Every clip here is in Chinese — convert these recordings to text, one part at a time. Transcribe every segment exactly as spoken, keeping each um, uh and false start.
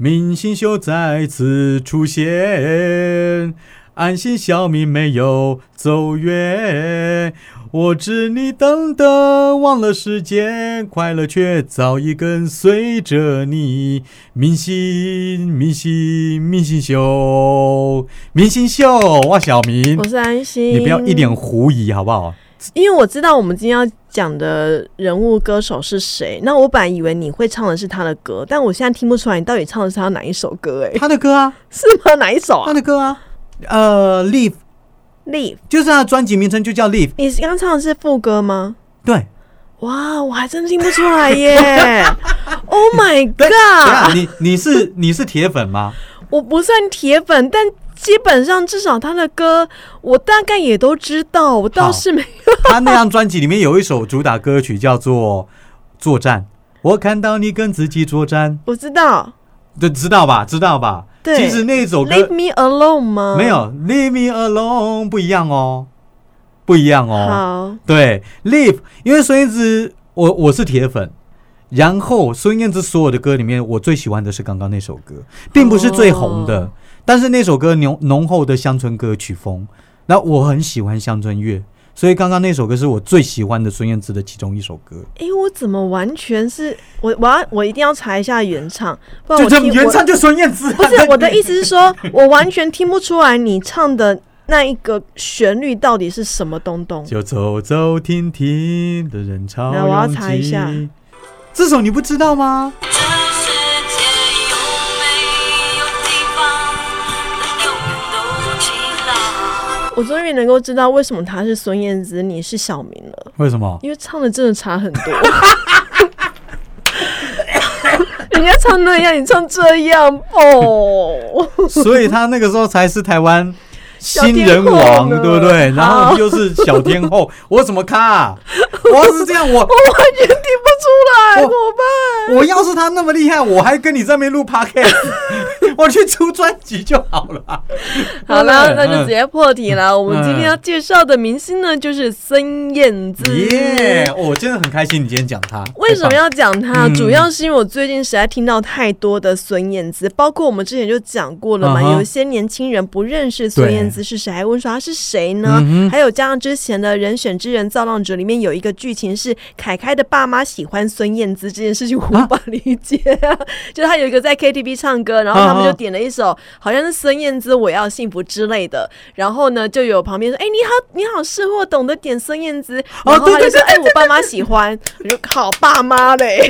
明星秀再次出现，安心小明没有走远，我知你等的忘了时间，快乐却早已跟随着你。明星明星明星秀，明星秀，哇，小明，我是安心，你不要一点狐疑好不好？因为我知道我们今天要讲的人物歌手是谁，那我本来以为你会唱的是他的歌，但我现在听不出来你到底唱的是他哪一首歌、欸、他的歌啊，是吗？哪一首啊？他的歌啊，呃 ，Live Live 就是他的专辑名称就叫 Live。你刚唱的是副歌吗？对。哇，我还真听不出来耶！Oh my god！ 你你是你是铁粉吗？我不算铁粉，但基本上至少他的歌我大概也都知道，我倒是没有。他那张专辑里面有一首主打歌曲叫做作战，我看到你跟自己作战。我知道，对，知道吧，知道吧。对，其实那首歌 Leave me alone 吗？没有 Leave me alone 不一样哦，不一样哦。好，对 Leave， 因为孙燕姿，我我是铁粉。然后孙燕姿所有的歌里面，我最喜欢的是刚刚那首歌，并不是最红的，哦、但是那首歌浓浓厚的乡村歌曲风，那我很喜欢乡村乐，所以刚刚那首歌是我最喜欢的孙燕姿的其中一首歌。哎，我怎么完全是我我要我一定要查一下原唱，不然我听就原唱就孙燕姿、啊。不是我的意思是说，我完全听不出来你唱的那一个旋律到底是什么东东。就走走停停的人潮拥挤。那我要查一下。这首你不知道吗？这世界有没有地方能永远都晴朗？我终于能够知道为什么他是孙燕姿，你是小明了。为什么？因为唱的真的差很多。人家唱那样，你唱这样哦。所以他那个时候才是台湾新人王，对不对？然后又是小天后，我怎么咖、啊？我要是这样，我我完全听不出来，怎么办？我要是他那么厉害，我还跟你在那边录 podcast， 我去出专辑就好了。好了，那就直接破题了。嗯、我们今天要介绍的明星呢，就是孙燕姿。耶、yeah, 哦！我真的很开心，你今天讲她。为什么要讲她、嗯？主要是因为我最近实在听到太多的孙燕姿，包括我们之前就讲过了嘛， uh-huh. 有一些年轻人不认识孙燕姿。是谁还问说他是谁呢、嗯、还有加上之前的人选之人造浪者里面有一个剧情是凯凯的爸妈喜欢孙燕姿，这件事情我无法理解、啊啊、就是他有一个在 K T V 唱歌，然后他们就点了一首、啊、好像是孙燕姿我要幸福之类的，然后呢就有旁边说哎、欸，你好你好识货懂得点孙燕姿，然后他就说哎、欸，我爸妈喜欢，我就好爸妈嘞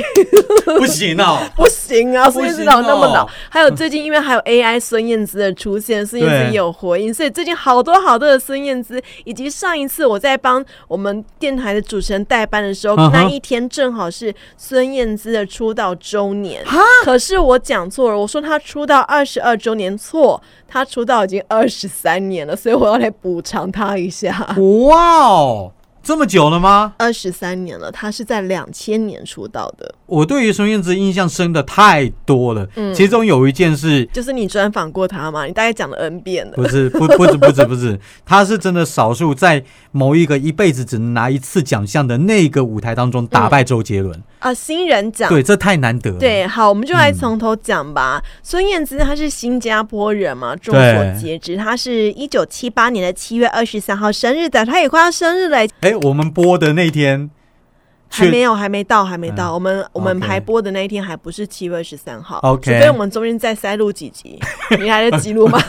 不行哦不行啊，孙燕姿老那么老、哦、还有最近因为还有 A I 孙燕姿的出现，孙燕姿也有回应，所以最近好多好多的孙燕姿，以及上一次我在帮我们电台的主持人代班的时候， uh-huh. 那一天正好是孙燕姿的出道周年。Huh? 可是我讲错了，我说她出道二十二周年，错，她出道已经二十三年了，所以我要来补偿她一下。哇哦！这么久了吗？二十三年了，他是在两千年出道的。我对于孙燕姿印象深的太多了，嗯、其中有一件事，就是你专访过他嘛，你大概讲了 N 遍了。不是，不，不是，不是，不是，他是真的少数在某一个一辈子只能拿一次奖项的那个舞台当中打败周杰伦啊、嗯呃，新人奖。对，这太难得了。对，好，我们就来从头讲吧。孙、嗯、燕姿她是新加坡人嘛，众所皆知，她是一九七八年的七月二十三号生日的，她也快要生日了。哎，我们播的那天还没有，还没到，还没到。嗯、我们我们排播的那一天还不是七月十三号。OK， 除非我们中间再塞录几集，你还在记录吗？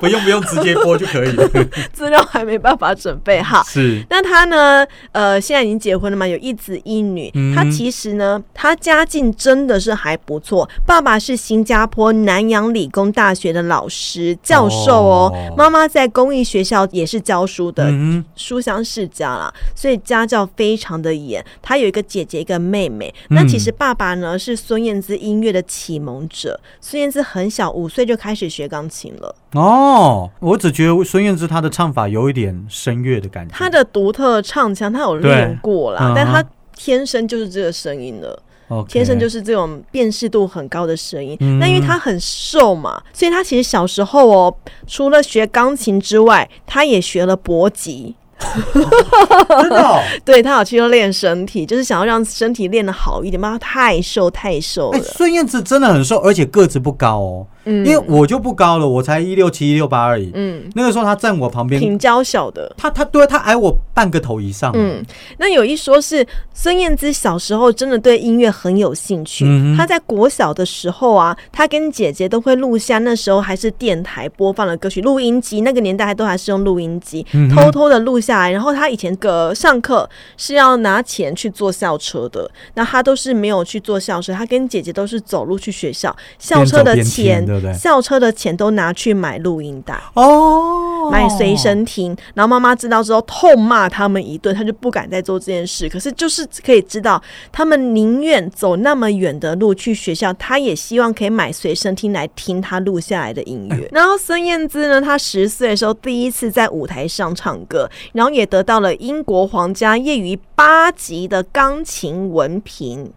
不用不用，直接播就可以了。资料还没办法准备好。是。那他呢？呃，现在已经结婚了嘛，有一子一女。嗯、他其实呢，他家境真的是还不错。爸爸是新加坡南洋理工大学的老师教授哦，哦妈妈在公益学校也是教书的，嗯、书香世家啦，所以家教非常的严。他有一个姐姐，一个妹妹。嗯、那其实爸爸呢是孙燕姿音乐的启蒙者，孙燕姿很小，五岁就开始学钢琴了。哦。哦，我只觉得孙燕姿她的唱法有一点声乐的感觉，她的独特唱腔她有练过啦，嗯、但她天生就是这个声音了。Okay. 天生就是这种辨识度很高的声音，那、嗯、因为他很瘦嘛，所以他其实小时候哦，除了学钢琴之外，他也学了搏击。真的、哦、对，他有去练身体，就是想要让身体练得好一点，不然他太瘦太瘦了。孙、欸、燕姿真的很瘦，而且个子不高哦。嗯、因为我就不高了，我才一六七一六八而已。嗯，那个时候他站我旁边挺娇小的，他他对他矮我半个头以上。嗯，那有一说是孙燕姿小时候真的对音乐很有兴趣、嗯、他在国小的时候啊，他跟姐姐都会录下那时候还是电台播放的歌曲，录音机那个年代都还是用录音机、嗯、偷偷的录下来，然后他以前个上课是要拿钱去坐校车的，那他都是没有去坐校车，他跟姐姐都是走路去学校，校车的钱边校车的钱都拿去买录音带哦，买随身听，然后妈妈知道之后痛骂他们一顿，他就不敢再做这件事。可是就是可以知道，他们宁愿走那么远的路去学校，他也希望可以买随身听来听他录下来的音乐。然后孙燕姿呢，她十岁的时候第一次在舞台上唱歌，然后也得到了英国皇家业余八级的钢琴文凭。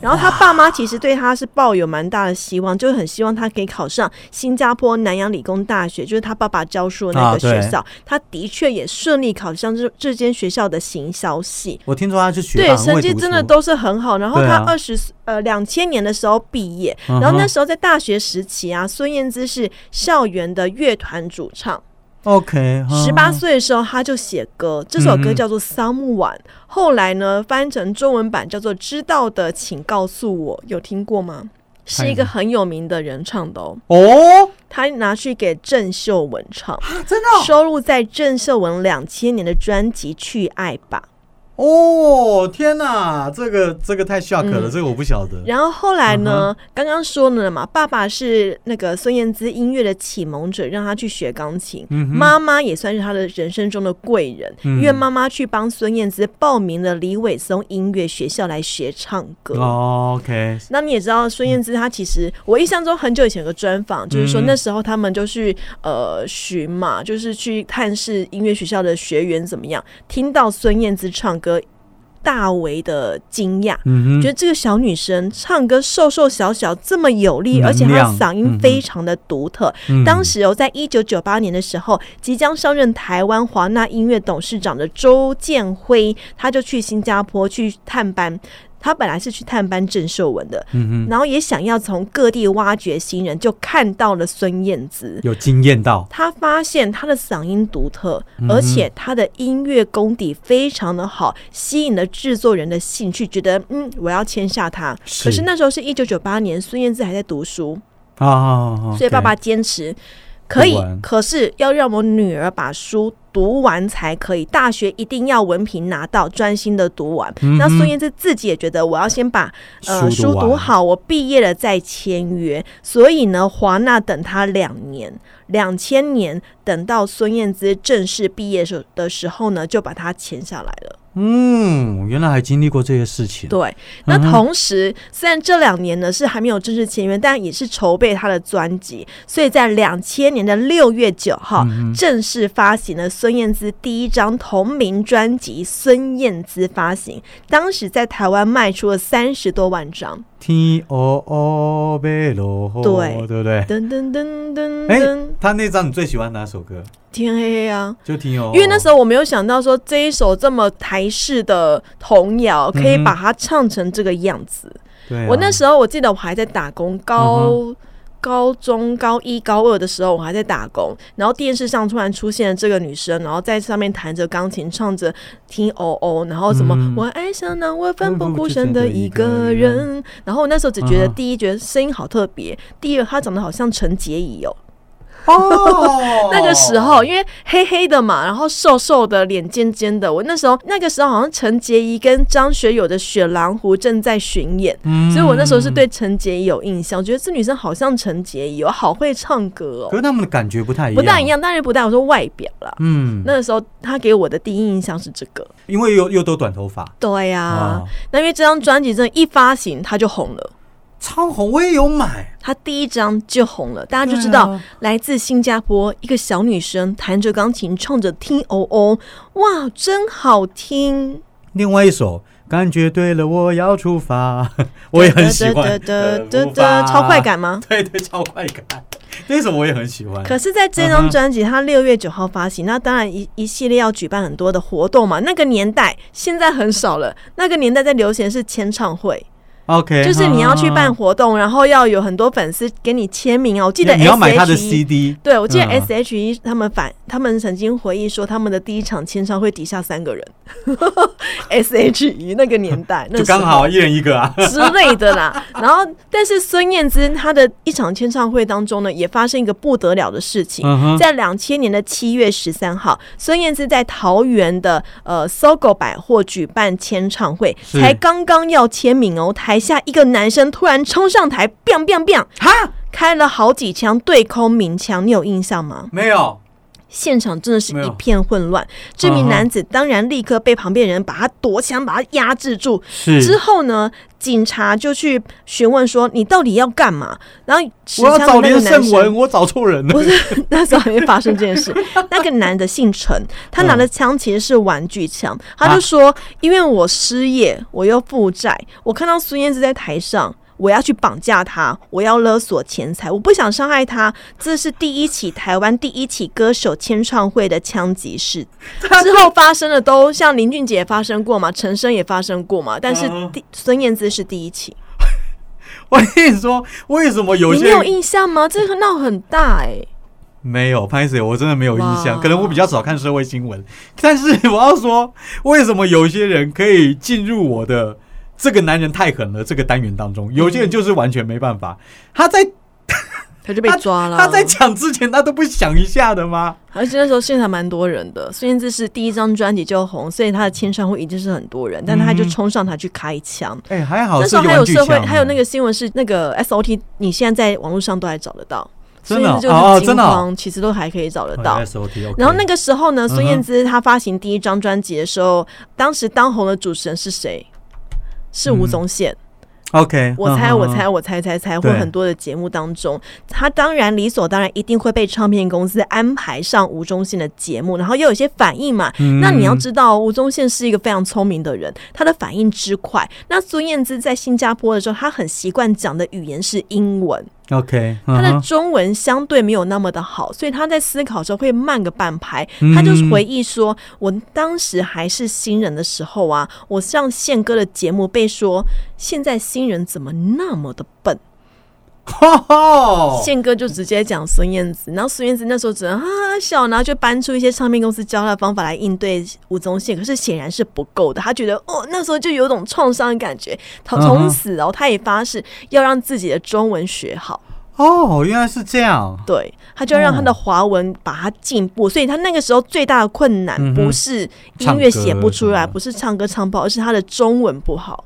然后他爸妈其实对他是抱有蛮大的希望，就很希望他可以考上新加坡南洋理工大学，就是他爸爸教书的那个学校、啊、他的确也顺利考上这这间学校的行销系。我听说他是学霸，对，成绩真的都是很好。然后他二十、啊、呃两千年的时候毕业，然后那时候在大学时期啊，孙燕姿是校园的乐团主唱。OK， 十八岁的时候他就写歌，这首歌叫做 Someone、嗯、后来呢翻成中文版叫做知道的请告诉我，有听过吗？是一个很有名的人唱的哦，哦他拿去给郑秀文唱，真的、哦、收录在郑秀文两千年的专辑《去爱吧》。哦天哪，这个这个太 shock 了、嗯、这个我不晓得。然后后来呢、uh-huh. 刚刚说了嘛，爸爸是那个孙燕姿音乐的启蒙者，让他去学钢琴、嗯、妈妈也算是他的人生中的贵人、嗯、因为妈妈去帮孙燕姿报名了李玮松音乐学校来学唱歌、oh, OK。 那你也知道孙燕姿她其实、嗯、我印象中很久以前有个专访，就是说那时候他们就是呃巡嘛，就是去探视音乐学校的学员怎么样，听到孙燕姿唱歌大为的惊讶、嗯、觉得这个小女生唱歌瘦瘦小小这么有力，而且她嗓音非常的独特、嗯、当时、哦、在一九九八年的时候，即将上任台湾华纳音乐董事长的周建辉，他就去新加坡去探班，他本来是去探班郑秀文的、嗯、然后也想要从各地挖掘新人，就看到了孙燕姿，有惊艳到他，发现他的嗓音独特、嗯、而且他的音乐功底非常的好，吸引了制作人的兴趣，觉得嗯，我要签下他。是可是那时候是一九九八年，孙燕姿还在读书、哦、所以爸爸坚持、okay、可以，可是要让我女儿把书读完才可以，大学一定要文凭拿到，专心的读完、嗯、那孙燕姿自己也觉得我要先把、呃、书读好，我毕业了再签约。所以呢华纳等他两年，两千年等到孙燕姿正式毕业的时候呢，就把他签下来了。嗯，原来还经历过这些事情。对，那同时、嗯、虽然这两年呢是还没有正式签约，但也是筹备他的专辑，所以在两千年的六月九号、嗯、正式发行了孙燕姿第一张同名专辑《孙燕姿》发行，当时在台湾卖出了三十多万张。天哦哦贝罗，对对不对？噔噔噔噔，哎、欸，他那张你最喜欢哪首歌？天黑黑啊，就听哦。因为那时候我没有想到说这一首这么台式的童谣可以把它唱成这个样子。对、啊，我那时候我记得我还在打工，高、嗯、高中高一高二的时候我还在打工，然后电视上突然出现了这个女生，然后在上面弹着钢琴，唱着听哦哦，然后什么、嗯、我爱上那我奋不顾身的一个人。然后我那时候只觉得第一觉得声音好特别，第二她长得好像陈洁仪哦。哦，那个时候因为黑黑的嘛，然后瘦瘦的，脸尖尖的。我那时候那个时候好像陈洁仪跟张学友的《雪狼湖》正在巡演、嗯，所以我那时候是对陈洁仪有印象，我觉得这女生好像陈洁仪，我好会唱歌哦。可是他们的感觉不太一样，不太一样，当然不太。我说外表啦，嗯，那个时候他给我的第一印象是这个，因为又又都短头发。对呀、啊哦，那因为这张专辑真的一发行他就红了。超红，我也有买，他第一张就红了，大家就知道、啊、来自新加坡一个小女生弹着钢琴唱着听哦哦，哇真好听。另外一首感觉对了我要出发我也很喜欢，超快感吗？对对，超快感那首我也很喜欢。可是在这张专辑它六月九号发行、uh-huh. 那当然 一, 一系列要举办很多的活动嘛，那个年代现在很少了，那个年代在流行是签唱会， OK， 就是你要去办活动、uh-huh. 然后要有很多粉丝给你签名啊。我记得 S H E, 你要买他的 C D， 对，我记得 S H E 他们反、uh-huh. 他们曾经回忆说他们的第一场签唱会底下三个人S H E 那个年代就刚好一人一个啊之类的啦。然后但是孙燕姿她的一场签唱会当中呢也发生一个不得了的事情、uh-huh. 在两千年的七月十三号，孙燕姿在桃园的呃 SOGO 百货举办签唱会，才刚刚要签名哦，台下一个男生突然冲上台 biang biang biang 开了好几枪对空鸣枪，你有印象吗？没有，现场真的是一片混乱。这名男子当然立刻被旁边人把他夺枪把他压制住，之后呢警察就去询问说你到底要干嘛，然后我要找连胜文，我找错人了，不是那时候还没发生这件事那个男的姓陈，他拿的枪其实是玩具枪，他就说、啊、因为我失业我又负债，我看到孙燕姿在台上，我要去绑架他，我要勒索钱财，我不想伤害他。这是第一起台湾第一起歌手签唱会的枪击事，之后发生的都像林俊杰发生过嘛，陈升也发生过嘛，但是孙燕姿是第一起。我跟你说，为什么有些你没有印象吗？这个闹很大哎、欸。没有，潘姐，我真的没有印象，可能我比较少看社会新闻。但是我要说，为什么有些人可以进入我的？这个男人太狠了这个单元当中，有些人就是完全没办法，他在他就被抓了。他, 他在讲之前他都不想一下的吗？而且那时候现场蛮多人的，孙燕姿是第一张专辑就红，所以他的签唱会一定是很多人，但他就冲上台去开枪。哎、嗯欸，还好那时候还有社会，还有那个新闻是那个 S O T， 你现在在网络上都还找得到。真的哦，真的、哦，其实都还可以找得到。S O T, okay、然后那个时候呢，孙燕姿她发行第一张专辑的时候，嗯、当时当红的主持人是谁？是吴宗宪、嗯、OK， 我猜我猜我猜猜猜或很多的节目当中，他当然理所当然一定会被唱片公司安排上吴宗宪的节目，然后又有些反应嘛、嗯、那你要知道吴宗宪是一个非常聪明的人，他的反应之快。那孙燕姿在新加坡的时候，他很习惯讲的语言是英文，OK， 他的中文相对没有那么的好，所以他在思考的时候会慢个半拍。他就回忆说，我当时还是新人的时候啊，我上宪哥的节目被说，现在新人怎么那么的笨。宪哥就直接讲孙燕姿，然后孙燕姿那时候只能哈哈笑，然后就搬出一些唱片公司教他的方法来应对吴宗宪，可是显然是不够的。他觉得哦，那时候就有种创伤的感觉，从此然后他也发誓要让自己的中文学好。哦，原来是这样。对，他就让他的华文把他进步、嗯、所以他那个时候最大的困难不是音乐写不出来，不是唱歌唱不好，而是他的中文不好。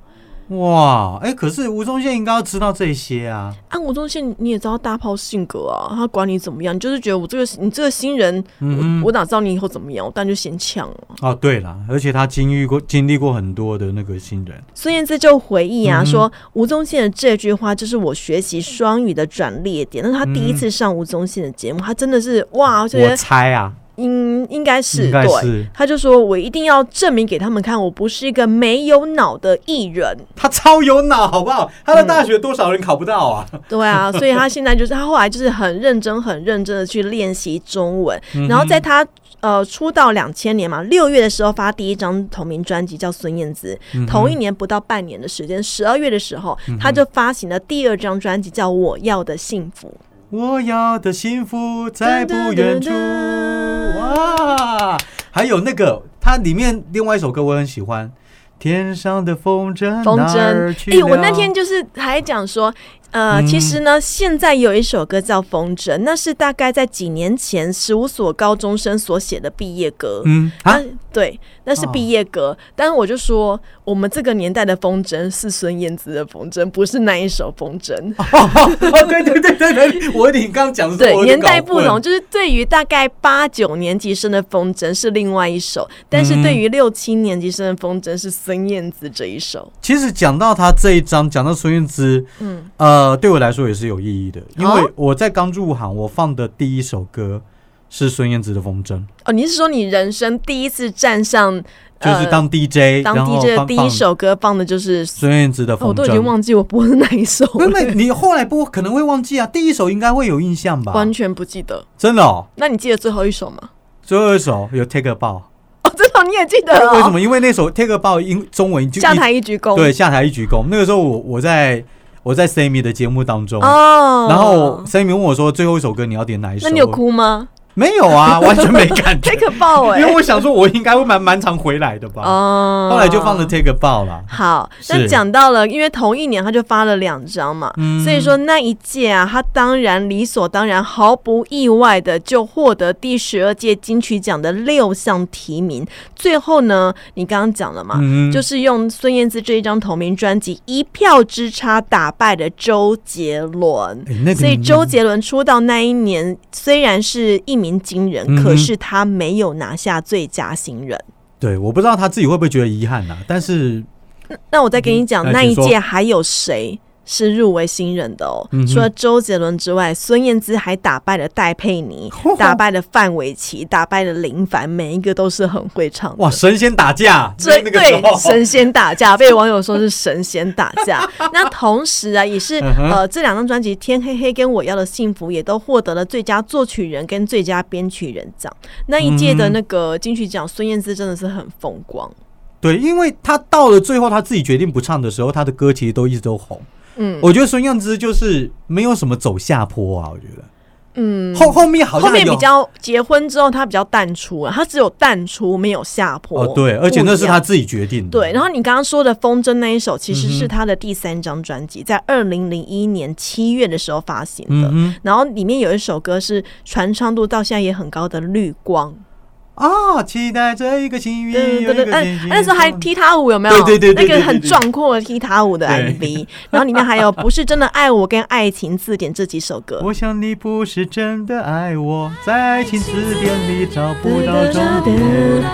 哇，哎、欸，可是吴宗宪应该要知道这些啊！啊，吴宗宪你也知道大炮性格啊，他管你怎么样，你就是觉得我这个你这个新人，嗯、我, 我哪知道你以后怎么样，我当然就先抢了。哦、啊，对啦，而且他经历过经历过很多的那个新人。孙燕姿就回忆啊，嗯、说吴宗宪的这句话就是我学习双语的转捩点。那是他第一次上吴宗宪的节目，他真的是哇，我觉得我猜啊。应应该 是, 应该是对，他就说我一定要证明给他们看我不是一个没有脑的艺人。他超有脑好不好，他的大学多少人考不到啊、嗯、对啊，所以他现在就是他后来就是很认真很认真的去练习中文、嗯、然后在他呃出道两千年嘛，六月的时候发第一张同名专辑叫孙燕姿、嗯、同一年不到半年的时间，十二月的时候、嗯、他就发行了第二张专辑叫我要的幸福。我要的幸福在不远处。哇！还有那个，它里面另外一首歌我很喜欢，天上的风筝哪儿去了。哎、欸，我那天就是还讲说，呃、嗯，其实呢，现在有一首歌叫《风筝》，那是大概在几年前十五所高中生所写的毕业歌。嗯啊，对，那是毕业歌、哦。但是我就说，我们这个年代的风筝是孙燕姿的风筝，不是那一首风筝。哦哦哦、对对对对，我你刚讲的对年代不同，就是对于大概八九年级生的风筝是另外一首，但是对于六七年级生的风筝是孙燕姿这一首。嗯、其实讲到他这一张，讲到孙燕姿，嗯呃。呃，对我来说也是有意义的，因为我在刚入行，我放的第一首歌是孙燕姿的《风筝》。哦，你是说你人生第一次站上就是当 D J、呃、当 D J 的第一首歌放的就是孙燕姿的风筝、哦、我都已经忘记我播的哪一首了。那你后来播可能会忘记啊，第一首应该会有印象吧？完全不记得。真的哦？那你记得最后一首吗？最后一首有 Take a Bow。 哦，这首你也记得了、哦、为什么？因为那首 Take a Bow 中文就下台一鞠躬。对，下台一鞠躬。那个时候我我在我在 Sammy 的节目当中、哦、然后 Sammy 问我说最后一首歌你要点哪一首。那你有哭吗？没有啊，完全没感觉。Take a bow、欸、因为我想说我应该会蛮蛮常回来的吧、oh, 后来就放了 Take a bow 啦。好，那讲到了，因为同一年他就发了两张嘛、嗯、所以说那一届啊，他当然理所当然毫不意外的就获得第十二届金曲奖的六项提名。最后呢，你刚刚讲了嘛、嗯、就是用孙燕姿这一张同名专辑一票之差打败了周杰伦、欸那個、所以周杰伦出道那一年虽然是一名惊人，可是他没有拿下最佳新人、嗯、对，我不知道他自己会不会觉得遗憾、啊、但是 那, 那我再跟你讲、嗯、那一届还有谁是入围新人的哦、嗯、除了周杰伦之外，孙燕姿还打败了戴佩妮，呵呵，打败了范玮琪，打败了林凡，每一个都是很会唱的。哇，神仙打架。对对，神仙打架被网友说是神仙打架。那同时啊，也是、嗯、呃这两张专辑《天黑黑》跟我要的幸福也都获得了最佳作曲人跟最佳编曲人奖。那一届的那个金曲奖，孙燕姿真的是很风光。对，因为他到了最后他自己决定不唱的时候，他的歌其实都一直都红。嗯，我觉得孙燕姿就是没有什么走下坡啊，我觉得，嗯，后后面好像有后面比较结婚之后，她比较淡出了，她只有淡出没有下坡。哦，对，而且那是她自己决定的。对，然后你刚刚说的《风筝》那一首，其实是她的第三张专辑，嗯、在二零零一年七月的时候发行的、嗯。然后里面有一首歌是传唱度到现在也很高的《绿光》。哦，期待这一个幸运。对对对，哎，那时候还踢踏舞有没有？对对对，那个很壮阔的踢踏舞的 M V， 然后里面还有不是真的爱我跟爱情字典这几首歌。我想你不是真的爱我，在爱情字典里找不到终点。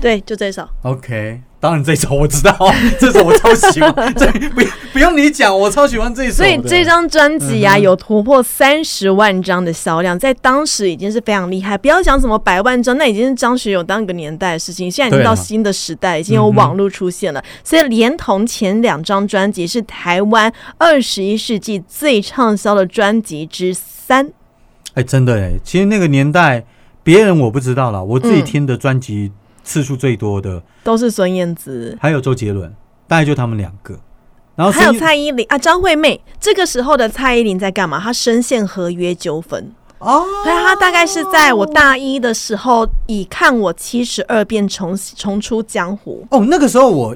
对，就这首。OK。当然这首我知道，这首我超喜欢。这 不, 不用你讲，我超喜欢这首。所以这张专辑啊、嗯、有突破三十万张的销量，在当时已经是非常厉害。不要讲什么百万张，那已经是张学友当个年代的事情，现在已经到新的时代、啊、已经有网络出现了、嗯、所以连同前两张专辑是台湾二十一世纪最畅销的专辑之三。哎、欸，真的耶，其实那个年代别人我不知道啦，我自己听的专辑、嗯次数最多的都是孙燕姿，还有周杰伦，大概就他们两个。然后还有蔡依林啊，张惠妹。这个时候的蔡依林在干嘛？她深陷合约纠纷哦，所以她大概是在我大一的时候，以看我七十二变重重出江湖。哦，那个时候我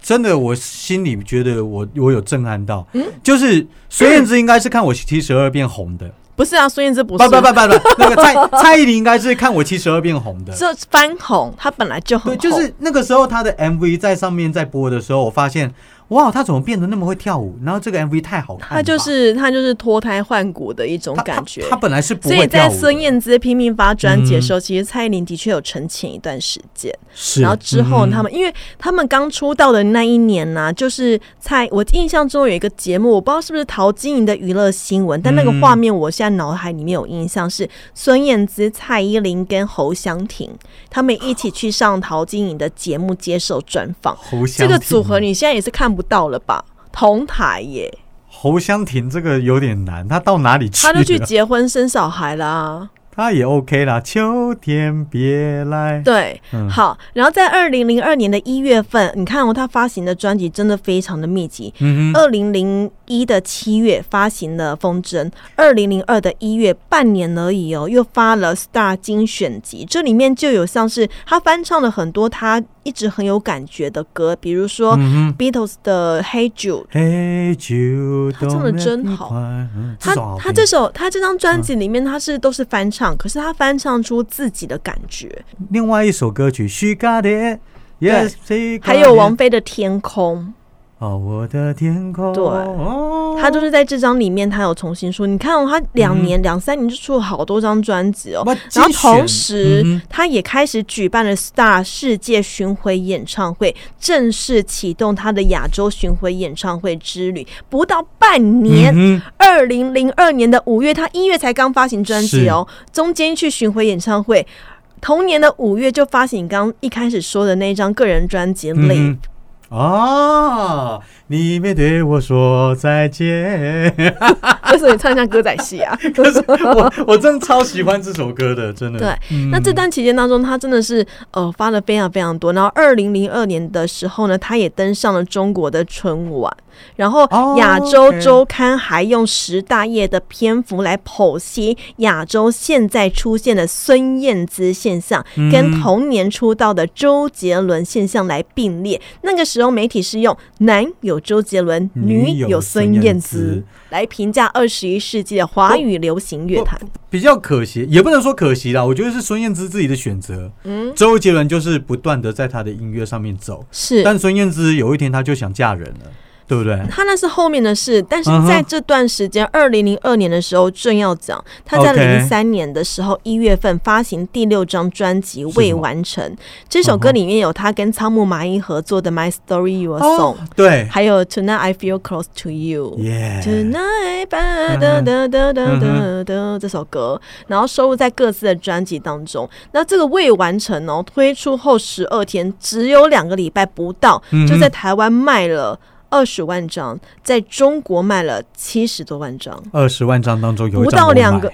真的我心里觉得我我有震撼到，嗯、就是孙燕姿应该是看我七十二变红的。不是啊，孙燕姿不是。不不不不，那个蔡蔡依林应该是看我七十二变红的，这翻红，她本来就很红。对，就是那个时候她的 M V 在上面在播的时候，我发现哇，她怎么变得那么会跳舞？然后这个 M V 太好看了，她就是她就是脱胎换骨的一种感觉。她本来是不会跳舞的，所以在孙燕姿拼命发专辑的时候，嗯、其实蔡依林的确有沉潜一段时间。是，然后之后他们，嗯、因为他们刚出道的那一年呢、啊，就是蔡，我印象中有一个节目，我不知道是不是陶晶莹的娱乐新闻，但那个画面我现在脑海里面有印象，是孙燕姿、蔡依林跟侯湘婷他们一起去上陶晶莹的节目接受专访。侯湘婷这个组合你现在也是看不到了吧？同台耶。侯湘婷这个有点难，他到哪里去了？他就去结婚生小孩啦。他也 OK 啦，秋天别来。对、嗯，好。然后在二零零二年的一月份，你看哦，他发行的专辑真的非常的密集。嗯，二零零一的七月发行了《风筝》，二零零二的一月，半年而已哦，又发了《Star 精选集》，这里面就有像是他翻唱了很多他一直很有感觉的歌，比如说 Beatles 的 Hey Jude， Hey Jude， 他唱的真好。他他这首他这张专辑里面他是都是翻唱，可是他翻唱出自己的感觉。另外一首歌曲 She Got It， Yes， She Got It， 还有王菲的《天空》。哦，我的天空。对，他就是在这张里面，他有重新出。你看哦，他两年、两、嗯、三年就出了好多张专辑哦。然后同时、嗯，他也开始举办了 Star 世界巡回演唱会，正式启动他的亚洲巡回演唱会之旅。不到半年，二零零二年的五月，他一月才刚发行专辑哦，中间去巡回演唱会。同年的五月就发行你刚刚一开始说的那张个人专辑《Leave》。啊！你没对我说再见。为什么你唱像歌仔戏啊？可是我我真的超喜欢这首歌的，真的。对，嗯、那这段期间当中，他真的是呃发了非常非常多。然后二零零二年的时候呢，他也登上了中国的春晚，然后亚洲周刊还用十大页的篇幅来剖析亚洲现在出现的孙燕姿现象，嗯、跟同年出道的周杰伦现象来并列。那个时候。媒体是用男有周杰伦，女有孙燕姿来评价二十一世纪的华语流行乐坛。比较可惜，也不能说可惜啦，我觉得是孙燕姿自己的选择。嗯，周杰伦就是不断的在他的音乐上面走，是，但孙燕姿有一天他就想嫁人了。对不对？他那是后面的事，但是在这段时间，二零零二年的时候，正要讲，他在零三年的时候一月份发行第六张专辑《未完成》。这首歌里面有他跟仓木麻衣合作的《My Story Your Song》，对，还有《Tonight I Feel Close to You》，Tonight da da da da da da 这首歌，然后收录在各自的专辑当中。那这个《未完成》哦，推出后十二天，只有两个礼拜不到，就在台湾卖了二十万张，在中国卖了七十多万张。二十万张当中有一张我买，不到两个，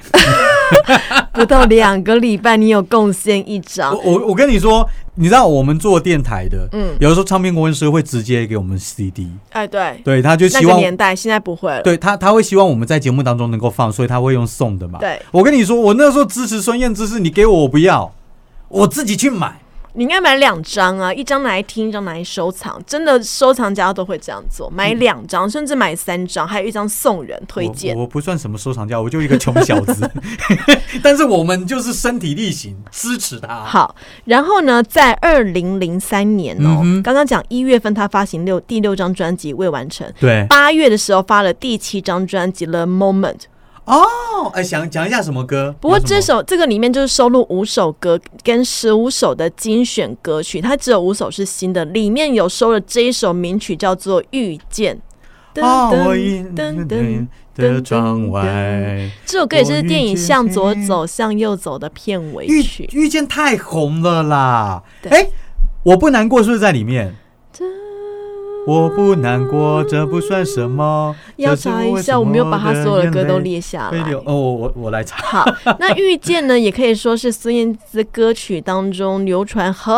不到两个礼拜，你有贡献一张。我我跟你说，你知道我们做电台的，嗯，有的时候唱片公司会直接给我们 C D。哎，对，对，他就希望那个年代，现在不会了。对他，他会希望我们在节目当中能够放，所以他会用送的嘛。对，我跟你说，我那时候支持孙燕姿是，你给我我不要，我自己去买。你应该买两张啊，一张拿来听，一张拿来收藏。真的收藏家都会这样做，买两张，嗯、甚至买三张，还有一张送人推荐。我不算什么收藏家，我就一个穷小子，但是我们就是身体力行支持他。好，然后呢，在二零零三年哦，刚刚讲一月份他发行六第六张专辑《未完成》，对，八月的时候发了第七张专辑《The Moment》。哦，哎，想讲一下什么歌？不过这首这个里面就是收录五首歌跟十五首的精选歌曲，它只有五首是新的，里面有收了这一首名曲叫做《遇见》。啊，我遇见的窗外，这首歌也是电影《向左走，向右走》的片尾曲。遇遇见太红了啦！哎，我不难过是不是在里面？我不难过，这不算什么。要查一下，我没有把他所有的歌都列下来。哦，我我来查。好，那《遇见》呢，也可以说是孙燕姿歌曲当中流传很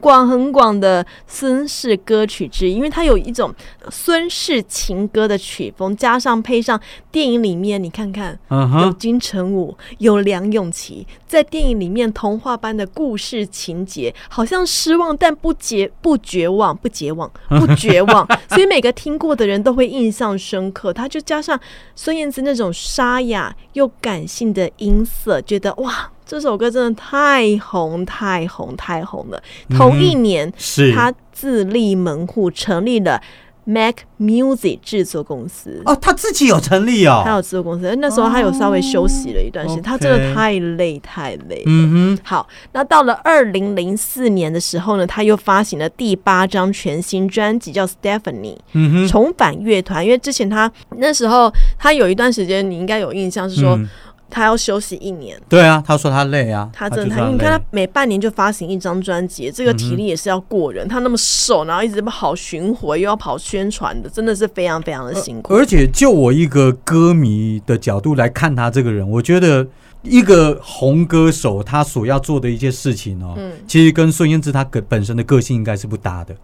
广很广的孙氏歌曲之一，因为它有一种孙氏情歌的曲风，加上配上电影里面，你看看、uh-huh. 有金城武，有梁咏琪，在电影里面童话般的故事情节，好像失望但不绝不绝望，不绝望，不绝望。所以每个听过的人都会印象深刻，他就加上孙燕姿那种沙哑又感性的音色，觉得哇，这首歌真的太红太红太红了。同一年、嗯、他自立门户成立了 Mac Music 制作公司。哦，他自己有成立哦，他有制作公司，那时候他有稍微休息了一段时间、哦 okay、他真的太累太累了、嗯、好，那到了二零零四年的时候呢，他又发行了第八张全新专辑叫 Stephanie、嗯、重返乐团。因为之前他那时候他有一段时间你应该有印象是说、嗯，他要休息一年。对啊，他说他累啊，他真的他你看他每半年就发行一张专辑，这个体力也是要过人、嗯、他那么瘦，然后一直跑巡回又要跑宣传的，真的是非常非常的辛苦、呃、而且就我一个歌迷的角度来看他这个人，我觉得一个红歌手他所要做的一些事情哦，嗯、其实跟孙燕姿他本身的个性应该是不搭的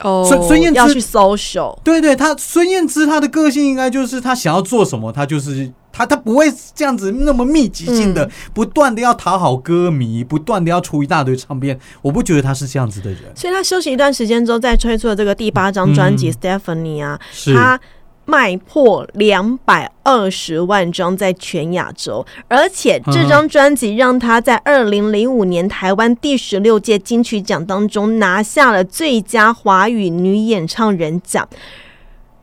哦、oh, ，孙燕姿要去 social， 对对，他孙燕姿她的个性应该就是她想要做什么，她就是她她不会这样子那么密集性的、嗯、不断的要讨好歌迷，不断的要出一大堆唱片，我不觉得她是这样子的人。所以她休息一段时间之后，再推出了这个第八张专辑《Stephanie》啊，她卖破两百二十万张在全亚洲，而且这张专辑让他在二零零五年台湾第十六届金曲奖当中拿下了最佳华语女演唱人奖。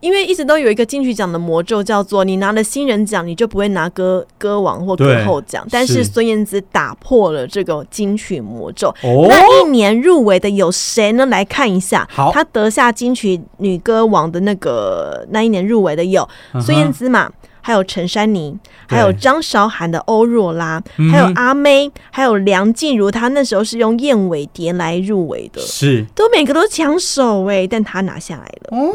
因为一直都有一个金曲奖的魔咒，叫做你拿了新人奖，你就不会拿歌歌王或歌后奖。但是孙燕姿打破了这个金曲魔咒。哦、那一年入围的有谁呢？来看一下，她得下金曲女歌王的那个那一年入围的有孙燕姿嘛，还有陈珊妮，还有张韶涵的欧若拉，还有阿妹，还有梁静茹，她那时候是用燕尾蝶来入围的，是都每个都抢手哎、欸，但她拿下来了哦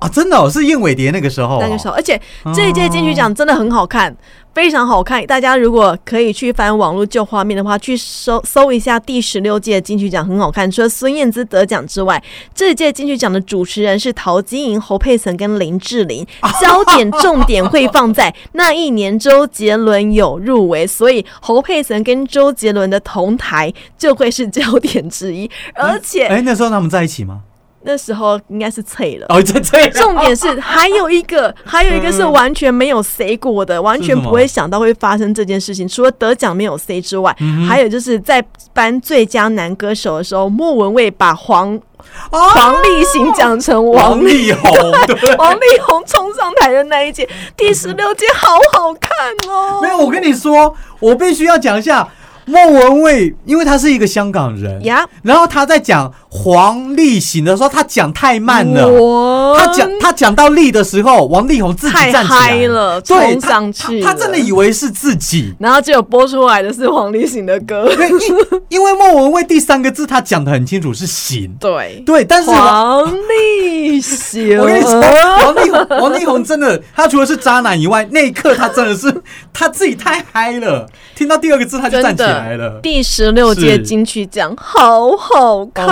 啊，真的、哦、是燕尾蝶那个时候、哦，那个时候，而且这一届金曲奖真的很好看。哦非常好看，大家如果可以去翻网络旧画面的话，去搜搜一下第十六届金曲奖，很好看。除了孙燕姿得奖之外，这届金曲奖的主持人是陶晶莹、侯佩岑跟林志玲，焦点重点会放在那一年周杰伦有入围，所以侯佩岑跟周杰伦的同台就会是焦点之一。而且，哎、嗯欸，那时候他们在一起吗？那时候应该是脆了，哦，脆了。重点是还有一个，还有一个是完全没有 say 过的，完全不会想到会发生这件事情。除了得奖没有 say 之外，嗯、还有就是在颁最佳男歌手的时候，莫文蔚把黄。哦、黄立行讲成王力宏，王力宏冲上台的那一届，第十六届好好看哦。没有，我跟你说，我必须要讲一下。莫文蔚，因为他是一个香港人， yeah. 然后他在讲黄立行的时候，他讲太慢了。What? 他讲他讲到力的时候，王力宏自己站起来太嗨了，冲上去了他。他真的以为是自己，然后结果播出来的是黄立行的歌。因为莫文蔚第三个字他讲得很清楚是行，对对，但是王力行，我跟你说，王力宏，王力宏真的，他除了是渣男以外，那一刻他真的是他自己太嗨了，听到第二个字他就站起来。第十六届金曲奖好好看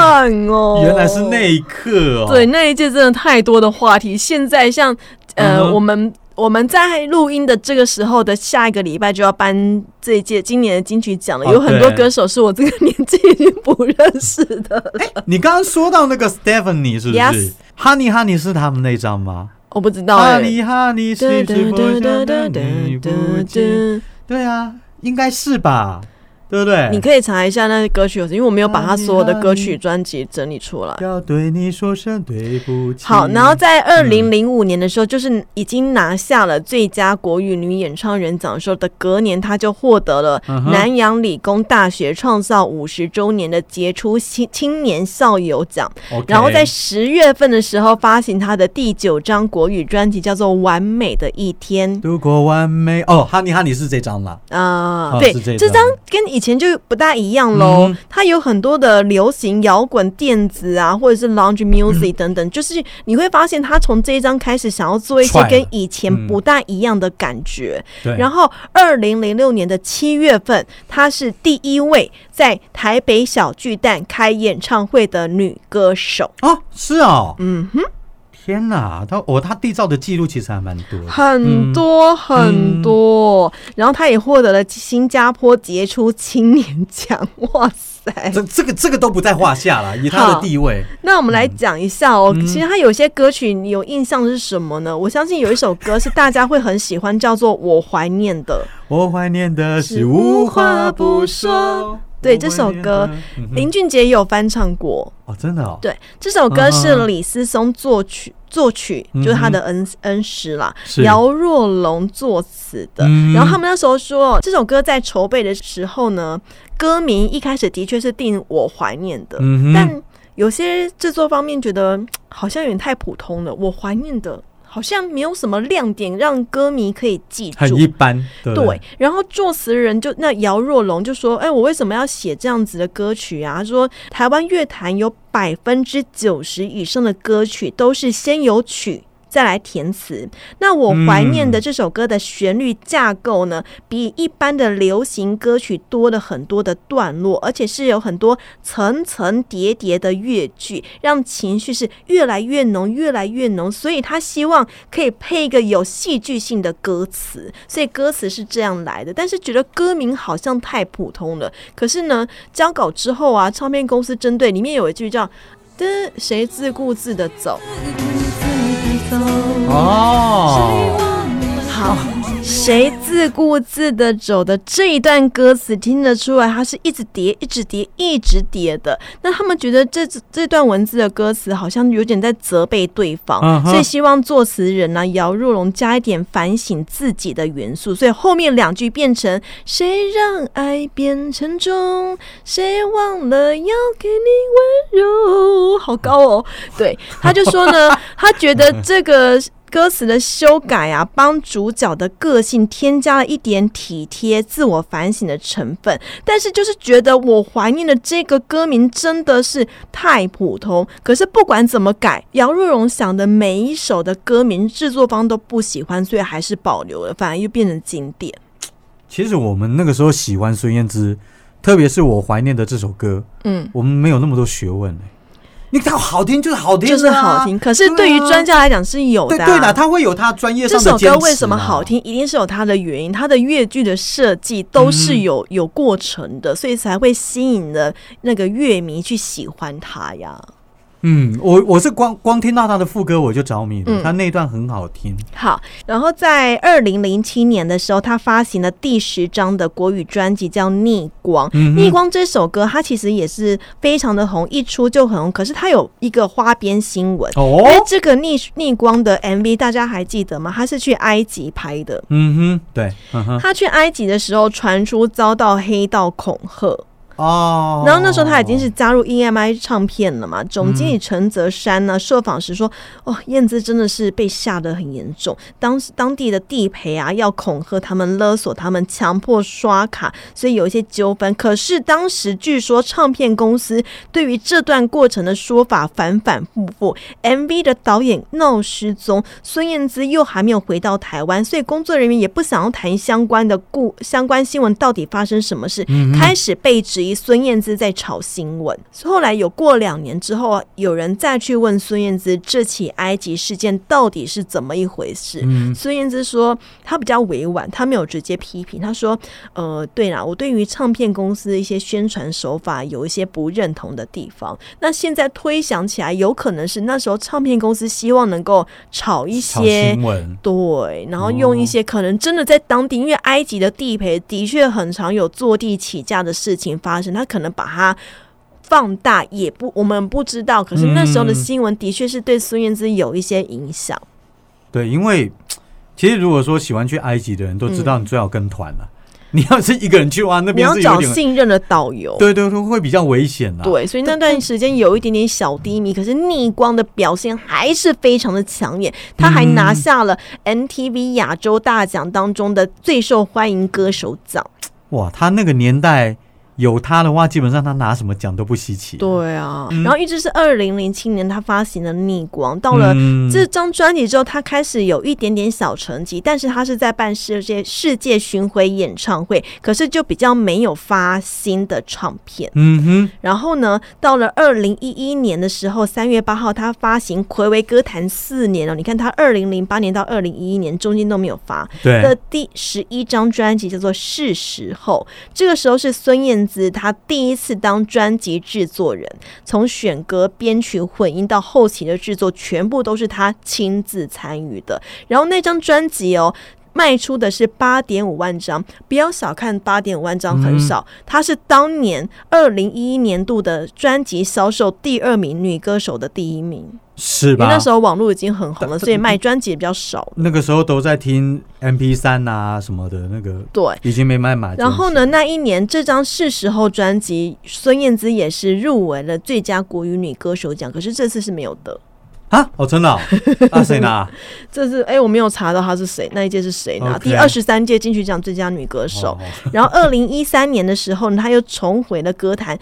哦, 哦，原来是那一刻哦。对，那一届真的太多的话题。现在像呃， uh-huh. 我们我们在录音的这个时候的下一个礼拜就要颁这一届今年的金曲奖了，有很多歌手是我这个年纪已经不认识的了。哎、欸，你刚刚说到那个 Stephanie 是不是、yes. Honey Honey 是他们那张吗？我不知道哎、欸。Honey Honey 是不是？对啊，应该是吧。对不对？你可以查一下那些歌曲，因为我没有把他所有的歌曲专辑整理出来。要对你说声对不起。好，然后在二零零五年的时候、嗯，就是已经拿下了最佳国语女演唱人奖的时候的隔年，他就获得了南洋理工大学创造五十周年的杰出青年校友奖。Okay. 然后在十月份的时候发行他的第九张国语专辑，叫做《完美的一天》。度过完美哦，哈尼哈尼是这张啦。啊、呃哦，对，这 张, 这张跟以。以前就不大一样咯、嗯、它有很多的流行摇滚电子啊，或者是 lounge music 等等、嗯、就是你会发现它从这一张开始想要做一些跟以前不大一样的感觉、嗯、然后二零零六年的七月份它是第一位在台北小巨蛋开演唱会的女歌手哦，是哦，嗯哼，天哪，他哦，他缔造的记录其实还蛮多，很多很多。嗯、然后他也获得了新加坡杰出青年奖，哇塞，这这个这个都不在话下了，以他的地位。那我们来讲一下哦、嗯，其实他有些歌曲你有印象是什么呢？我相信有一首歌是大家会很喜欢，叫做《我怀念的》。我怀念的是无话不说。对，这首歌林俊杰也有翻唱过哦，真的哦。对，这首歌是李思松作曲，作曲就是他的恩、嗯、恩师啦，姚若龙作词的、嗯。然后他们那时候说，这首歌在筹备的时候呢，歌名一开始的确是定我怀念的，嗯、但有些制作方面觉得好像有点太普通了，我怀念的。好像没有什么亮点让歌迷可以记住，很一般。 对, 对，然后作词人就那姚若龙就说，哎，我为什么要写这样子的歌曲啊，他说台湾乐坛有百分之九十以上的歌曲都是先有曲再来填词，那我怀念的这首歌的旋律架构呢、嗯、比一般的流行歌曲多了很多的段落，而且是有很多层层叠叠的乐句，让情绪是越来越浓越来越浓，所以他希望可以配一个有戏剧性的歌词，所以歌词是这样来的，但是觉得歌名好像太普通了。可是呢交稿之后啊，唱片公司针对里面有一句叫谁自顾自的走哦、oh. ，好，谁自顾自的走的这一段歌词听得出来，它是一直叠、一直叠、一直叠的。那他们觉得这这段文字的歌词好像有点在责备对方， uh-huh. 所以希望作词人呢、啊、姚若龙加一点反省自己的元素，所以后面两句变成谁让爱变沉重，谁忘了要给你温柔，好高哦。对，他就说呢，他觉得这个。歌词的修改啊，帮主角的个性添加了一点体贴、自我反省的成分。但是就是觉得我怀念的这个歌名真的是太普通。可是不管怎么改，姚若龙想的每一首的歌名制作方都不喜欢，所以还是保留了，反而又变成经典。其实我们那个时候喜欢孙燕姿，特别是我怀念的这首歌，嗯，我们没有那么多学问、欸、你看好听就是好听、啊，就是好听。可是对于专家来讲是有的、啊，对对的，他会有他专业上的坚持、啊。这首歌为什么好听，一定是有他的原因，他的乐句的设计都是有、嗯、有过程的，所以才会吸引了那个乐迷去喜欢他呀。嗯，我我是光光听到他的副歌我就着迷了，他、嗯、那段很好听。好，然后在二零零七年的时候，他发行了第十张的国语专辑，叫《逆光》。嗯、逆光这首歌，它其实也是非常的红，一出就很红。可是它有一个花边新闻，哦，因为这个逆逆光的 M V 大家还记得吗？他是去埃及拍的。嗯哼，对，他去埃及的时候，传出遭到黑道恐吓。哦，然后那时候他已经是加入 E M I 唱片了嘛，总经理陈泽山呢受访时说，哦，燕姿真的是被吓得很严重，当当地的地陪啊要恐吓他们、勒索他们、强迫刷卡，所以有一些纠纷。可是当时据说唱片公司对于这段过程的说法反反复复 ，M V 的导演闹失踪，孙燕姿又还没有回到台湾，所以工作人员也不想要谈相关的故相关新闻到底发生什么事，嗯、开始被质疑。孙燕姿在炒新闻，后来有过两年之后，有人再去问孙燕姿这起埃及事件到底是怎么一回事。嗯、孙燕姿说，她比较委婉，她没有直接批评，她说，呃，对啦，我对于唱片公司一些宣传手法有一些不认同的地方。那现在推想起来，有可能是那时候唱片公司希望能够炒一些新闻，对，然后用一些可能真的在当地，因为埃及的地陪的确很常有坐地起价的事情发生。他可能把它放大，也不我们不知道。可是那时候的新闻的确是对孙燕姿有一些影响。嗯、对，因为其实如果说喜欢去埃及的人都知道，你最好跟团了、啊。嗯你要是一个人去玩，那边是有点，你要找信任的导游，对对对，会比较危险啦、啊。对，所以那段时间有一点点小低迷，可是逆光的表现还是非常的抢眼，他还拿下了 M T V 亚洲大奖当中的最受欢迎歌手奖。哇，他那个年代。有他的话，基本上他拿什么奖都不稀奇。对啊，嗯、然后一直是二零零七年他发行的《逆光》，到了这张专辑之后，他开始有一点点小成绩，但是他是在办世界世界巡回演唱会，可是就比较没有发新的唱片。嗯哼。然后呢，到了二零一一年的时候，三月八号他发行《睽违歌坛》四年了、哦，你看他二零零八年到二零一一年中间都没有发。对。的第十一张专辑叫做《是时候》，这个时候是孙燕姿。他第一次当专辑制作人，从选歌、编曲、混音到后期的制作，全部都是他亲自参与的。然后那张专辑哦，卖出的是八点五万张，不要小看八点五万张，很少。他是当年二零一一年度的专辑销售第二名，女歌手的第一名。是吧？因为那时候网络已经很红了，所以卖专辑也比较少。那个时候都在听 M P 三 啊什么的，那个对，已经没卖买。然后呢，那一年这张《是时候》专辑，孙燕姿也是入围了最佳国语女歌手奖，可是这次是没有得。啊，哦，真的、哦，那谁拿？这是哎、欸，我没有查到他是谁，那一届是谁拿？ Okay. 第二十三届金曲奖最佳女歌手。Oh. 然后二零一三年的时候呢，他又重回了歌坛。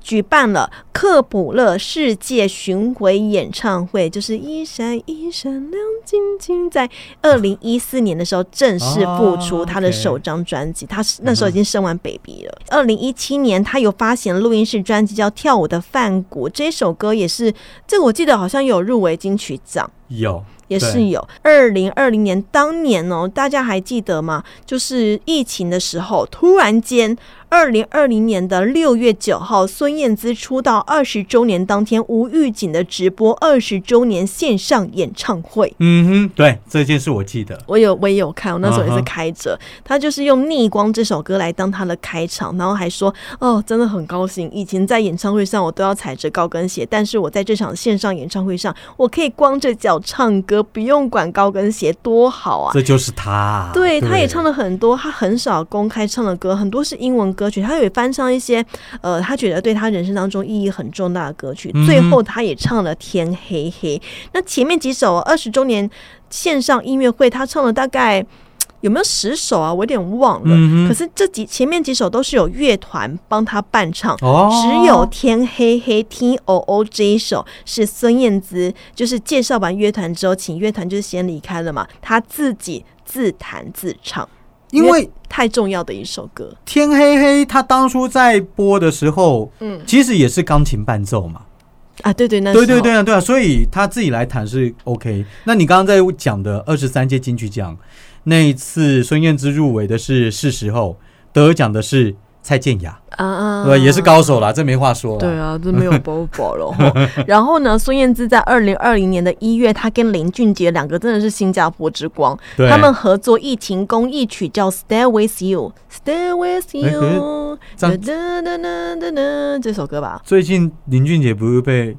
举办了克卜勒世界巡回演唱会，就是一闪一闪亮晶晶，在二零一四年的时候正式复出他的首张专辑，他那时候已经生完 baby 了。二零一七年他有发行录音室专辑叫《跳舞的梵谷》，这首歌也是，这个我记得好像有入围金曲奖，有。也是有二零二零年当年哦，大家还记得吗？就是疫情的时候，突然间，二零二零年的六月九号，孙燕姿出道二十周年当天，无预警的直播二十周年线上演唱会。嗯哼，对，这件事我记得，我有我也有看，我那时候也是开着。他、uh-huh. 就是用《逆光》这首歌来当他的开场，然后还说：“哦，真的很高兴，以前在演唱会上我都要踩着高跟鞋，但是我在这场线上演唱会上，我可以光着脚唱歌。”不用管高跟鞋多好啊，这就是他、啊、对，他也唱了很多他很少公开唱的歌，很多是英文歌曲，他也翻唱一些、呃、他觉得对他人生当中意义很重大的歌曲、嗯、最后他也唱了天黑黑。那前面几首二十周年线上音乐会，他唱了大概有没有十首啊？我有点忘了。嗯、可是这几前面几首都是有乐团帮他伴唱，哦、只有《天黑黑》T O O 这一首是孙燕姿，就是介绍完乐团之后，请乐团就是先离开了嘛，他自己自弹自唱，因为, 因为太重要的一首歌。《天黑黑》他当初在播的时候，嗯，其实也是钢琴伴奏嘛。啊，对对，那对对对啊，对啊，所以他自己来弹是 OK。那你刚刚在讲的二十三届金曲奖。那一次孙燕姿入围的是是时候，得奖的是蔡健雅啊，对，也是高手啦，这没话说啦。对啊，这没有包保了。然后呢，孙燕姿在二零二零年的一月，她跟林俊杰两个真的是新加坡之光，他们合作疫情公益曲叫《Stay With You》，Stay With You， 哒哒哒哒哒，这首歌吧。最近林俊杰不是被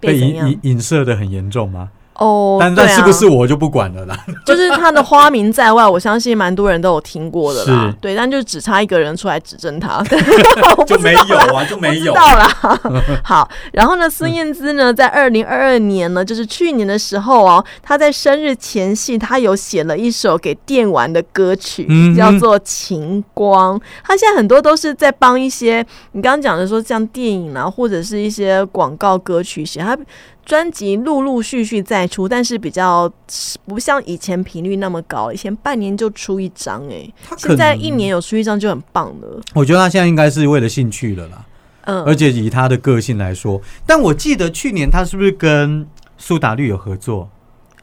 被影影射的很严重吗？哦、oh, ，但但是不是我就不管了啦、啊。就是他的花名在外，我相信蛮多人都有听过的啦。对，但就只差一个人出来指证他，就没有啊，就没有。我知道啦。好，然后呢，孙燕姿呢，在二零二二年呢，就是去年的时候哦，她在生日前夕，她有写了一首给电玩的歌曲，叫做《情光》。她现在很多都是在帮一些你刚刚讲的说像电影啊，或者是一些广告歌曲写她。专辑陆陆续续再出，但是比较不像以前频率那么高，以前半年就出一张哎、欸，现在一年有出一张就很棒了。我觉得他现在应该是为了兴趣了啦，嗯，而且以他的个性来说，但我记得去年他是不是跟苏打绿有合作？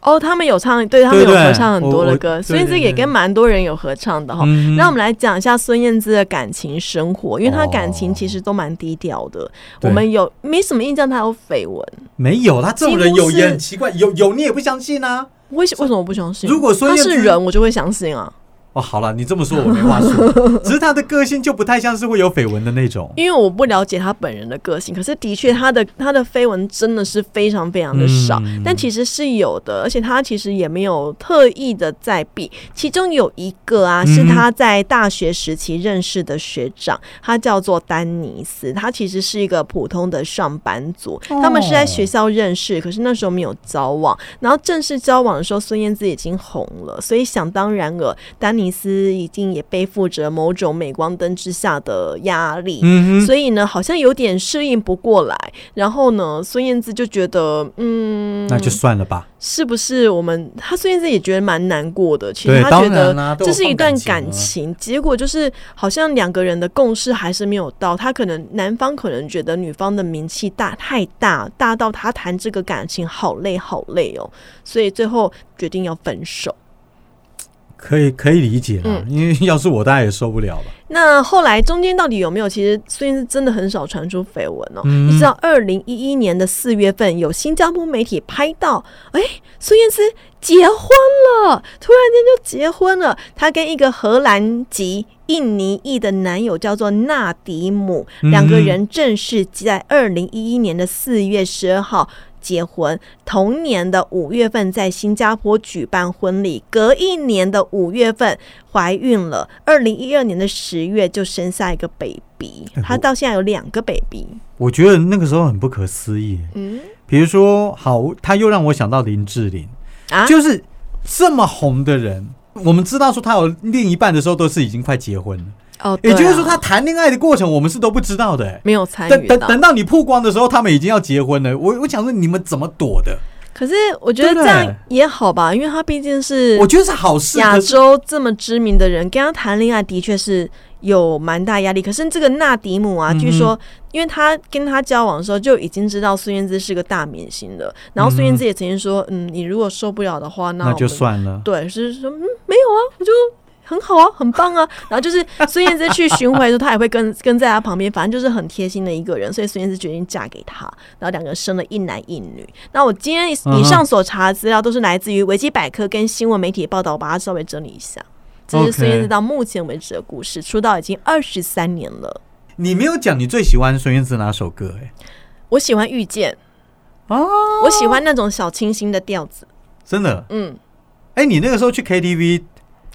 哦，他们有唱，对他们有合唱很多的歌，孙燕姿也跟蛮多人有合唱的哈。那我们来讲一下孙燕姿的感情生活，因为她感情其实都蛮低调的，哦、我们有没什么印象她有绯闻？没有，她这种人有也很奇怪，有有你也不相信啊？为为什么不相信？如果孙燕姿是人，我就会相信啊。哦，好了，你这么说我没话说，只是他的个性就不太像是会有绯闻的那种。因为我不了解他本人的个性，可是的确他的他的绯闻真的是非常非常的少、嗯，但其实是有的，而且他其实也没有特意的在避。其中有一个啊，是他在大学时期认识的学长，嗯、他叫做丹尼斯，他其实是一个普通的上班族，哦、他们是在学校认识，可是那时候没有交往。然后正式交往的时候，孙燕姿已经红了，所以想当然了，丹尼斯已经也背负着某种镁光灯之下的压力、嗯、所以呢好像有点适应不过来，然后呢孙燕姿就觉得嗯，那就算了吧，是不是我们他孙燕姿也觉得蛮难过的，其实他觉得这是一段感情, 感情结果就是好像两个人的共识还是没有到，他可能男方可能觉得女方的名气大太大大到他谈这个感情好累好累哦，所以最后决定要分手，可以可以理解啦、嗯，因为要是我大概也受不了了。那后来中间到底有没有？其实孙燕姿真的很少传出绯闻哦。一直到二零一一年的四月份，有新加坡媒体拍到，哎、欸，孙燕姿结婚了，突然间就结婚了。她跟一个荷兰籍印尼裔的男友叫做纳迪姆，两、嗯、个人正式在二零一一年的四月十二号。结婚，同年的五月份在新加坡举办婚礼，隔一年的五月份怀孕了，二零一二年的十月就生下一个 baby， 她到现在有两个 baby。我觉得那个时候很不可思议，嗯，比如说，好，她又让我想到林志玲、啊，就是这么红的人，我们知道说她有另一半的时候，都是已经快结婚了。哦啊、也就是说他谈恋爱的过程我们是都不知道的、欸、没有参与到 等, 等到你曝光的时候他们已经要结婚了， 我, 我想说你们怎么躲的，可是我觉得这样也好吧，因为他毕竟是我觉得是好事，亚洲这么知名的人跟他谈恋爱的确是有蛮大压力，可是这个纳迪姆啊、嗯、据说因为他跟他交往的时候就已经知道孙燕姿是个大明星了，然后孙燕姿也曾经说 嗯, 嗯，你如果受不了的话 那, 那就算了，对，是说嗯没有啊我就很好啊很棒啊，然后就是孙燕姿去巡回的时候他也会 跟, 跟在他旁边，反正就是很贴心的一个人，所以孙燕姿决定嫁给他，然后两个人生了一男一女。那我今天以上所查的资料都是来自于维基百科跟新闻媒体报道，我把它稍微整理一下，这是孙燕姿到目前为止的故事、okay. 出道已经二十三年了。你没有讲你最喜欢孙燕姿哪首歌、欸、我喜欢遇见、啊、我喜欢那种小清新的调子，真的嗯。哎、欸，你那个时候去 K T V，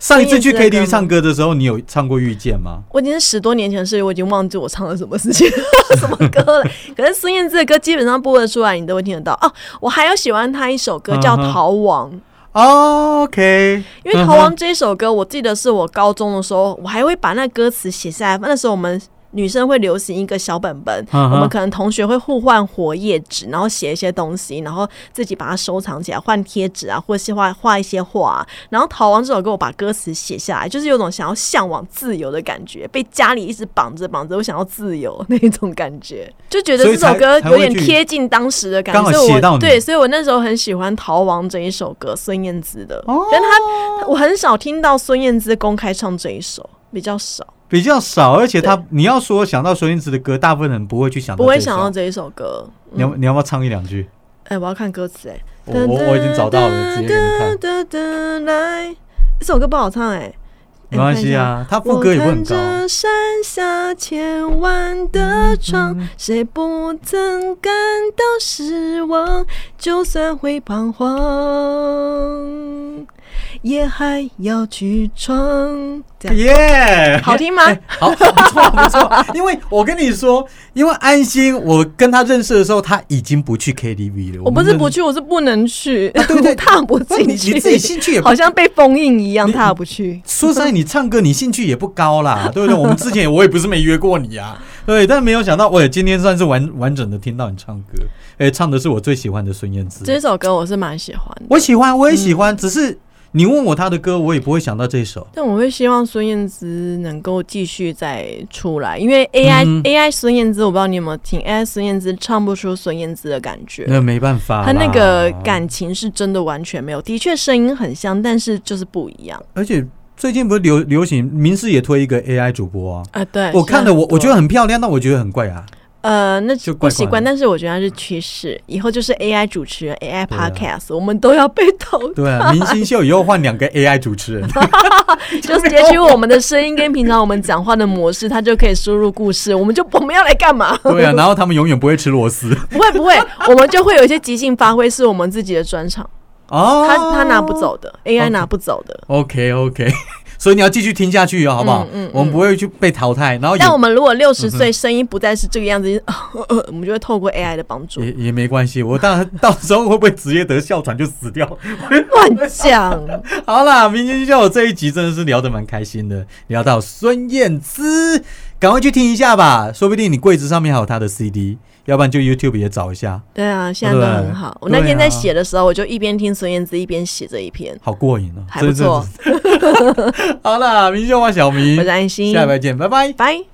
上一次去 K T V 唱歌的时候，你有唱过遇见吗？我已经是十多年前的事，我已经忘记我唱了什么事情什么歌了。可是孙燕姿的歌基本上播得出来，你都会听得到。哦，我还有喜欢她一首歌叫《逃亡》。Oh, OK， 因为《逃亡》这首歌，我记得是我高中的时候，我还会把那歌词写下来。那时候我们女生会流行一个小本本， uh-huh. 我们可能同学会互换活页纸，然后写一些东西，然后自己把它收藏起来，换贴纸啊，或是画一些画、啊。然后《逃亡》这首歌，我把歌词写下来，就是有种想要向往自由的感觉，被家里一直绑着绑着，我想要自由那种感觉，就觉得这首歌有点贴近当时的感觉。刚好写到你，对，所以我那时候很喜欢《逃亡》这一首歌，孙燕姿的。哦，但他我很少听到孙燕姿公开唱这一首，比较少。比较少，而且他你要说想到孙燕姿的歌，大部分人不会去想到这首，不会想到这一首歌。嗯、你, 要你要不要唱一两句？哎、欸，我要看歌词哎、欸，我我已经找到了，直接给你看。来，这首歌不好唱哎、欸，没关系啊，他副歌也不很高。我看着山下千万的窗，谁不曾感到失望？就算会彷徨。也还要去闯，耶！ Yeah! 好听吗？欸、好，不错不错。因为我跟你说，因为安心，我跟他认识的时候，他已经不去 K T V 了。我不是不去，我是不能去，啊、对不对？踏不进去，你自己兴趣也不好像被封印一样，踏不去。说实在，你唱歌你兴趣也不高啦，对不对？我们之前我也不是没约过你啊，对，但没有想到，我也今天算是 完, 完整的听到你唱歌，哎、欸，唱的是我最喜欢的孙燕姿。这首歌我是蛮喜欢的，我喜欢，我也喜欢，嗯、只是。你问我他的歌，我也不会想到这一首。但我会希望孙燕姿能够继续再出来，因为 A I、嗯、A I 孙燕姿，我不知道你有没有听 A I 孙燕姿唱不出孙燕姿的感觉，那没办法啦，她那个感情是真的完全没有，的确声音很像，但是就是不一样。而且最近不是 流, 流行，民视也推一个 A I 主播啊，啊对，我看了我我觉得很漂亮，但我觉得很怪啊。呃，那不习惯，但是我觉得它是趋势，以后就是 A I 主持人 A I podcast、啊、我们都要被淘汰。对啊，明星秀以后换两个 A I 主持人就截取我们的声音跟平常我们讲话的模式，它就可以输入故事，我们就我们要来干嘛？对啊，然后他们永远不会吃螺丝不会不会，我们就会有一些即兴发挥是我们自己的专场哦，他他拿不走的 A I 拿不走的 OK OK, okay.所以你要继续听下去哦，好不好？嗯嗯嗯、我们不会去被淘汰。然后，但我们如果六十岁声音不再是这个样子，嗯、我们就会透过 A I 的帮助。也也没关系，我到到时候会不会直接得哮喘就死掉？乱讲。好啦，明星秀这一集真的是聊得蛮开心的，聊到孙燕姿，赶快去听一下吧，说不定你柜子上面还有她的 C D。要不然就 YouTube 也找一下。对啊，现在都很好。我那天在写的时候，我就一边听孙燕姿一边写这一篇，好过瘾哦，还不错。好啦，明天我小明，我是安心，下礼拜见，拜拜，拜。